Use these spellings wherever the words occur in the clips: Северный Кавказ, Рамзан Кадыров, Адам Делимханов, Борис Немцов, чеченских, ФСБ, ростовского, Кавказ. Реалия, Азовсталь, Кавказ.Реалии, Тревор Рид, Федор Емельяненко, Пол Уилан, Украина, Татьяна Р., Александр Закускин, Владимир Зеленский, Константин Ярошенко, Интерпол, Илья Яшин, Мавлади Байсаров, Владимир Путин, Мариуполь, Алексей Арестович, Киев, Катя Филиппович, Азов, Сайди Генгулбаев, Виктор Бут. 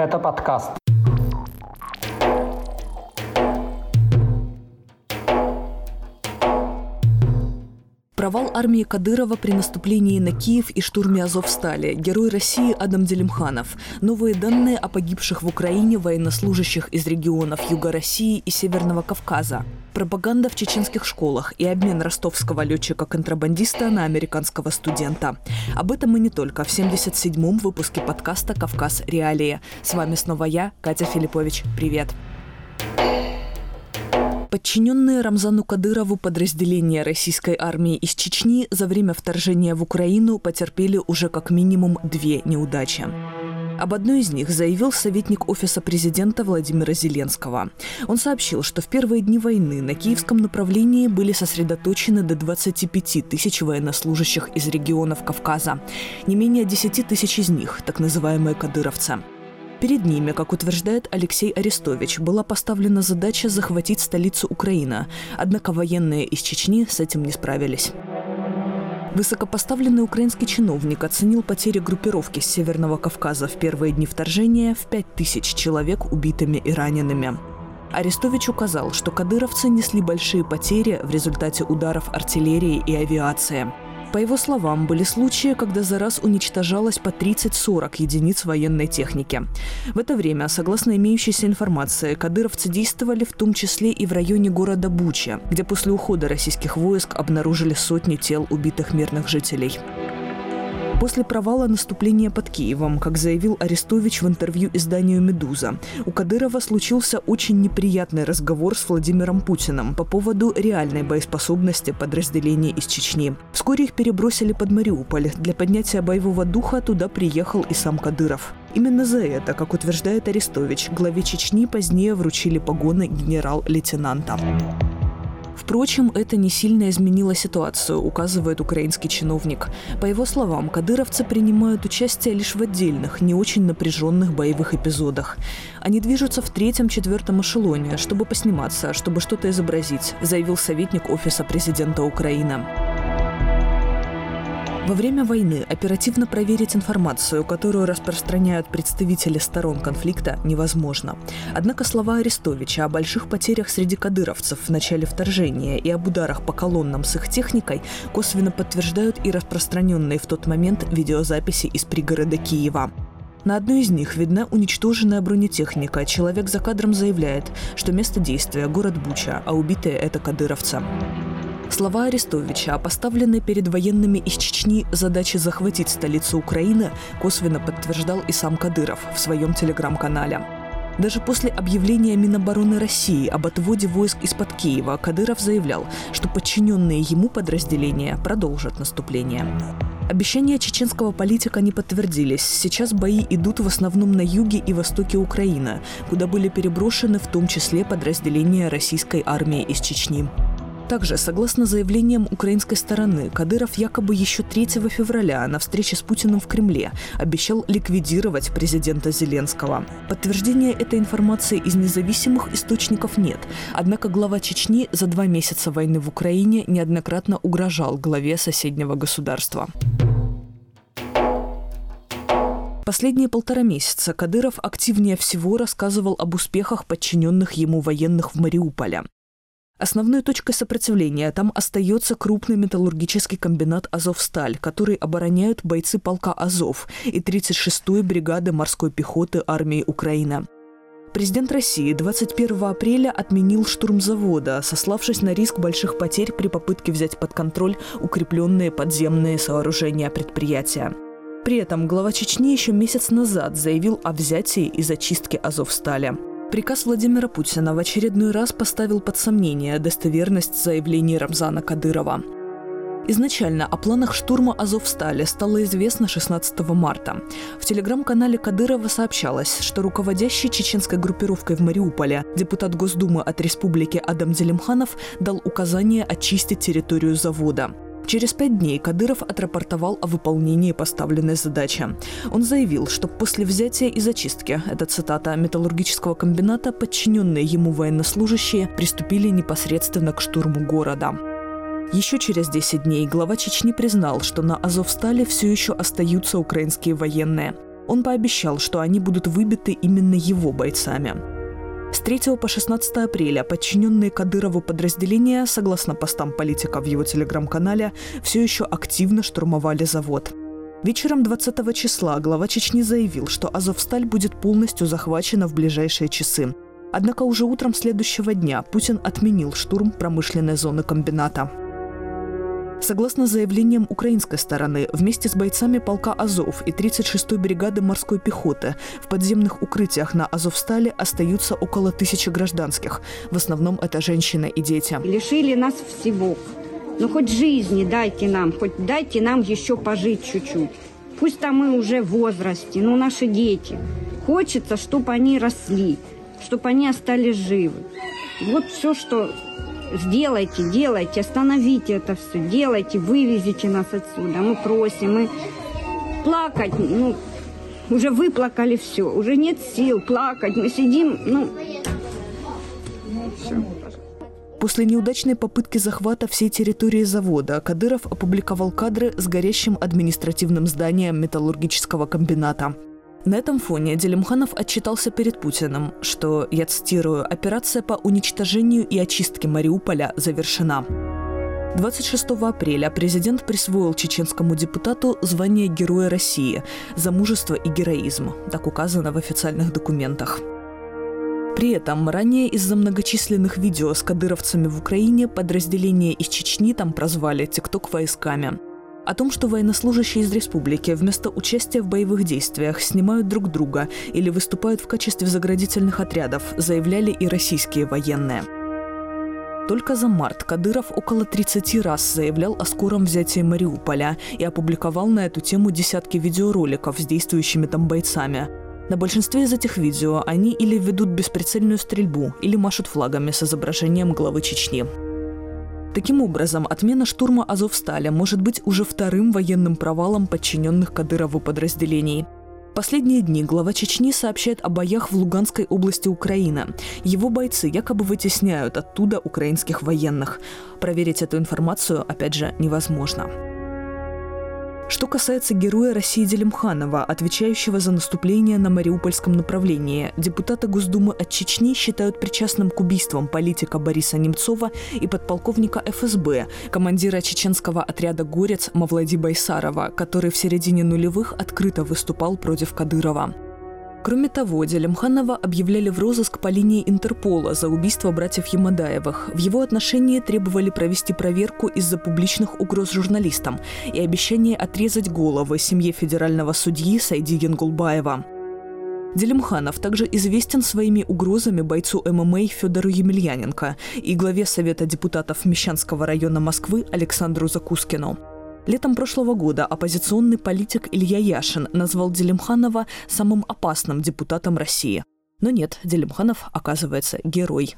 Это подкаст. Провал армии Кадырова при наступлении на Киев и штурме Азовстали. Герой России Адам Делимханов. Новые данные о погибших в Украине военнослужащих из регионов Юга России и Северного Кавказа. Пропаганда в чеченских школах и обмен ростовского летчика-контрабандиста на американского студента. Об этом и не только в 77-м выпуске подкаста «Кавказ. Реалия». С вами снова я, Катя Филиппович. Привет. Подчиненные Рамзану Кадырову подразделения российской армии из Чечни за время вторжения в Украину потерпели уже как минимум две неудачи. Об одной из них заявил советник Офиса президента Владимира Зеленского. Он сообщил, что в первые дни войны на киевском направлении были сосредоточены до 25 тысяч военнослужащих из регионов Кавказа. Не менее 10 тысяч из них – так называемые кадыровцы. Перед ними, как утверждает Алексей Арестович, была поставлена задача захватить столицу Украины. Однако военные из Чечни с этим не справились. Высокопоставленный украинский чиновник оценил потери группировки с Северного Кавказа в первые дни вторжения в 5000 человек убитыми и ранеными. Арестович указал, что кадыровцы несли большие потери в результате ударов артиллерии и авиации. По его словам, были случаи, когда за раз уничтожалось по 30-40 единиц военной техники. В это время, согласно имеющейся информации, кадыровцы действовали в том числе и в районе города Буча, где после ухода российских войск обнаружили сотни тел убитых мирных жителей. После провала наступления под Киевом, как заявил Арестович в интервью изданию «Медуза», у Кадырова случился очень неприятный разговор с Владимиром Путиным по поводу реальной боеспособности подразделений из Чечни. Вскоре их перебросили под Мариуполь. Для поднятия боевого духа туда приехал и сам Кадыров. Именно за это, как утверждает Арестович, главе Чечни позднее вручили погоны генерал-лейтенанта. Впрочем, это не сильно изменило ситуацию, указывает украинский чиновник. По его словам, кадыровцы принимают участие лишь в отдельных, не очень напряженных боевых эпизодах. Они движутся в 3-4 эшелоне, чтобы посниматься, чтобы что-то изобразить, заявил советник Офиса президента Украины. Во время войны оперативно проверить информацию, которую распространяют представители сторон конфликта, невозможно. Однако слова Арестовича о больших потерях среди кадыровцев в начале вторжения и об ударах по колоннам с их техникой косвенно подтверждают и распространенные в тот момент видеозаписи из пригорода Киева. На одной из них видна уничтоженная бронетехника. Человек за кадром заявляет, что место действия – город Буча, а убитые – это кадыровцы. Слова Арестовича о поставленной перед военными из Чечни задаче захватить столицу Украины косвенно подтверждал и сам Кадыров в своем телеграм-канале. Даже после объявления Минобороны России об отводе войск из-под Киева Кадыров заявлял, что подчиненные ему подразделения продолжат наступление. Обещания чеченского политика не подтвердились. Сейчас бои идут в основном на юге и востоке Украины, куда были переброшены в том числе подразделения российской армии из Чечни. Также, согласно заявлениям украинской стороны, Кадыров якобы еще 3 февраля на встрече с Путиным в Кремле обещал ликвидировать президента Зеленского. Подтверждения этой информации из независимых источников нет. Однако глава Чечни за 2 месяца войны в Украине неоднократно угрожал главе соседнего государства. Последние 1,5 месяца Кадыров активнее всего рассказывал об успехах подчиненных ему военных в Мариуполе. Основной точкой сопротивления там остается крупный металлургический комбинат «Азовсталь», который обороняют бойцы полка «Азов» и 36-й бригады морской пехоты армии Украины. Президент России 21 апреля отменил штурм завода, сославшись на риск больших потерь при попытке взять под контроль укрепленные подземные сооружения предприятия. При этом глава Чечни еще месяц назад заявил о взятии и зачистке «Азовстали». Приказ Владимира Путина в очередной раз поставил под сомнение достоверность заявлений Рамзана Кадырова. Изначально о планах штурма «Азовстали» стало известно 16 марта. В телеграм-канале Кадырова сообщалось, что руководящий чеченской группировкой в Мариуполе депутат Госдумы от республики Адам Делимханов дал указание очистить территорию завода. Через 5 дней Кадыров отрапортовал о выполнении поставленной задачи. Он заявил, что после взятия и зачистки, это цитата, металлургического комбината, подчиненные ему военнослужащие приступили непосредственно к штурму города. Еще через 10 дней глава Чечни признал, что на «Азовстали» все еще остаются украинские военные. Он пообещал, что они будут выбиты именно его бойцами. С 3 по 16 апреля подчиненные Кадырову подразделения, согласно постам политика в его телеграм-канале, все еще активно штурмовали завод. Вечером 20 числа глава Чечни заявил, что Азовсталь будет полностью захвачена в ближайшие часы. Однако уже утром следующего дня Путин отменил штурм промышленной зоны комбината. Согласно заявлениям украинской стороны, вместе с бойцами полка «Азов» и 36-й бригады морской пехоты в подземных укрытиях на Азовстале остаются около 1000 гражданских. В основном это женщины и дети. Лишили нас всего. Ну хоть жизни дайте нам еще пожить чуть-чуть. Пусть там мы уже в возрасте, но наши дети. Хочется, чтобы они росли, чтобы они остались живы. Вот все, что... Сделайте, остановите это все, вывезите нас отсюда, мы просим, мы плакать, уже выплакали все, уже нет сил плакать, мы сидим, все. После неудачной попытки захвата всей территории завода Кадыров опубликовал кадры с горящим административным зданием металлургического комбината. На этом фоне Делимханов отчитался перед Путиным, что, я цитирую, «операция по уничтожению и очистке Мариуполя завершена». 26 апреля президент присвоил чеченскому депутату звание Героя России за мужество и героизм, так указано в официальных документах. При этом ранее из-за многочисленных видео с кадыровцами в Украине подразделения из Чечни там прозвали «тикток-войсками». О том, что военнослужащие из республики вместо участия в боевых действиях снимают друг друга или выступают в качестве заградительных отрядов, заявляли и российские военные. Только за март Кадыров около 30 раз заявлял о скором взятии Мариуполя и опубликовал на эту тему десятки видеороликов с действующими там бойцами. На большинстве из этих видео они или ведут бесприцельную стрельбу, или машут флагами с изображением главы Чечни. Таким образом, отмена штурма Азовсталя может быть уже вторым военным провалом подчиненных Кадырову подразделений. Последние дни глава Чечни сообщает о боях в Луганской области Украины. Его бойцы якобы вытесняют оттуда украинских военных. Проверить эту информацию, опять же, невозможно. Что касается Героя России Делимханова, отвечающего за наступление на мариупольском направлении, депутаты Госдумы от Чечни считают причастным к убийствам политика Бориса Немцова и подполковника ФСБ, командира чеченского отряда «Горец» Мавлади Байсарова, который в середине нулевых открыто выступал против Кадырова. Кроме того, Делимханова объявляли в розыск по линии Интерпола за убийство братьев Ямадаевых. В его отношении требовали провести проверку из-за публичных угроз журналистам и обещания отрезать головы семье федерального судьи Сайди Генгулбаева. Делимханов также известен своими угрозами бойцу ММА Федору Емельяненко и главе Совета депутатов Мещанского района Москвы Александру Закускину. Летом прошлого года оппозиционный политик Илья Яшин назвал Делимханова самым опасным депутатом России. Но нет, Делимханов оказывается герой.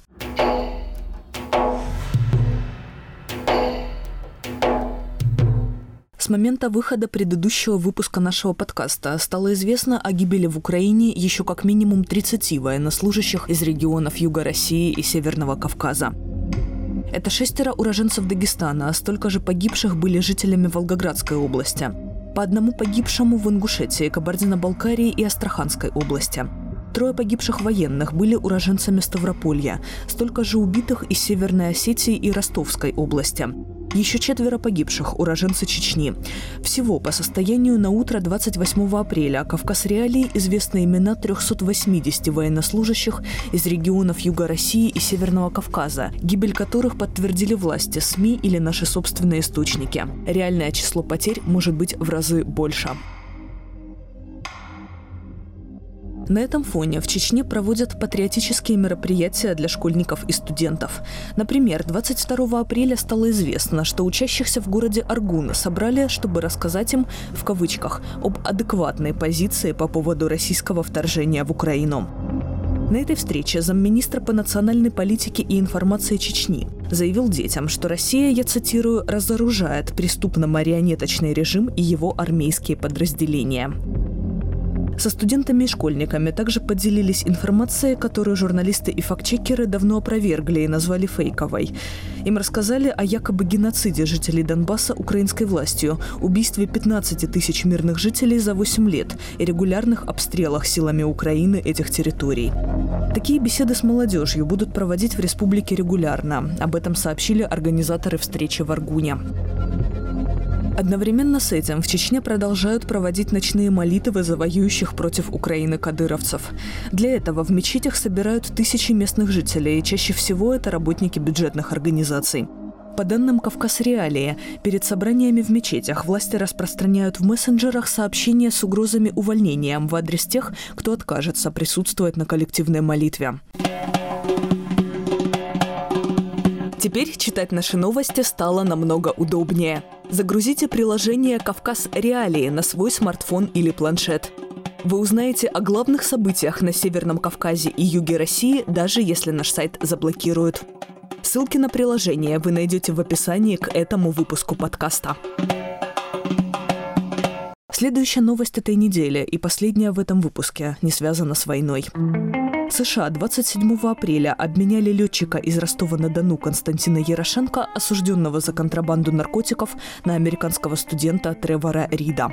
С момента выхода предыдущего выпуска нашего подкаста стало известно о гибели в Украине еще как минимум 30 военнослужащих из регионов Юга России и Северного Кавказа. Это 6 уроженцев Дагестана, а столько же погибших были жителями Волгоградской области. По одному погибшему в Ингушетии, Кабардино-Балкарии и Астраханской области. 3 погибших военных были уроженцами Ставрополья, столько же убитых из Северной Осетии и Ростовской области. Еще 4 погибших – уроженцы Чечни. Всего по состоянию на утро 28 апреля «Кавказ. Реалии» известны имена 380 военнослужащих из регионов Юга России и Северного Кавказа, гибель которых подтвердили власти, СМИ или наши собственные источники. Реальное число потерь может быть в разы больше. На этом фоне в Чечне проводят патриотические мероприятия для школьников и студентов. Например, 22 апреля стало известно, что учащихся в городе Аргун собрали, чтобы рассказать им, в кавычках, об адекватной позиции по поводу российского вторжения в Украину. На этой встрече замминистра по национальной политике и информации Чечни заявил детям, что Россия, я цитирую, «разоружает преступно-марионеточный режим и его армейские подразделения». Со студентами и школьниками также поделились информацией, которую журналисты и фактчекеры давно опровергли и назвали фейковой. Им рассказали о якобы геноциде жителей Донбасса украинской властью, убийстве 15 тысяч мирных жителей за 8 лет и регулярных обстрелах силами Украины этих территорий. Такие беседы с молодежью будут проводить в республике регулярно. Об этом сообщили организаторы встречи в Аргуне. Одновременно с этим в Чечне продолжают проводить ночные молитвы за воюющих против Украины кадыровцев. Для этого в мечетях собирают тысячи местных жителей, и чаще всего это работники бюджетных организаций. По данным «Кавказ. Реалия», перед собраниями в мечетях власти распространяют в мессенджерах сообщения с угрозами увольнения в адрес тех, кто откажется присутствовать на коллективной молитве. Теперь читать наши новости стало намного удобнее. Загрузите приложение «Кавказ. Реалии» на свой смартфон или планшет. Вы узнаете о главных событиях на Северном Кавказе и юге России, даже если наш сайт заблокируют. Ссылки на приложение вы найдете в описании к этому выпуску подкаста. Следующая новость этой недели и последняя в этом выпуске не связана с войной. США 27 апреля обменяли летчика из Ростова-на-Дону Константина Ярошенко, осужденного за контрабанду наркотиков, на американского студента Тревора Рида.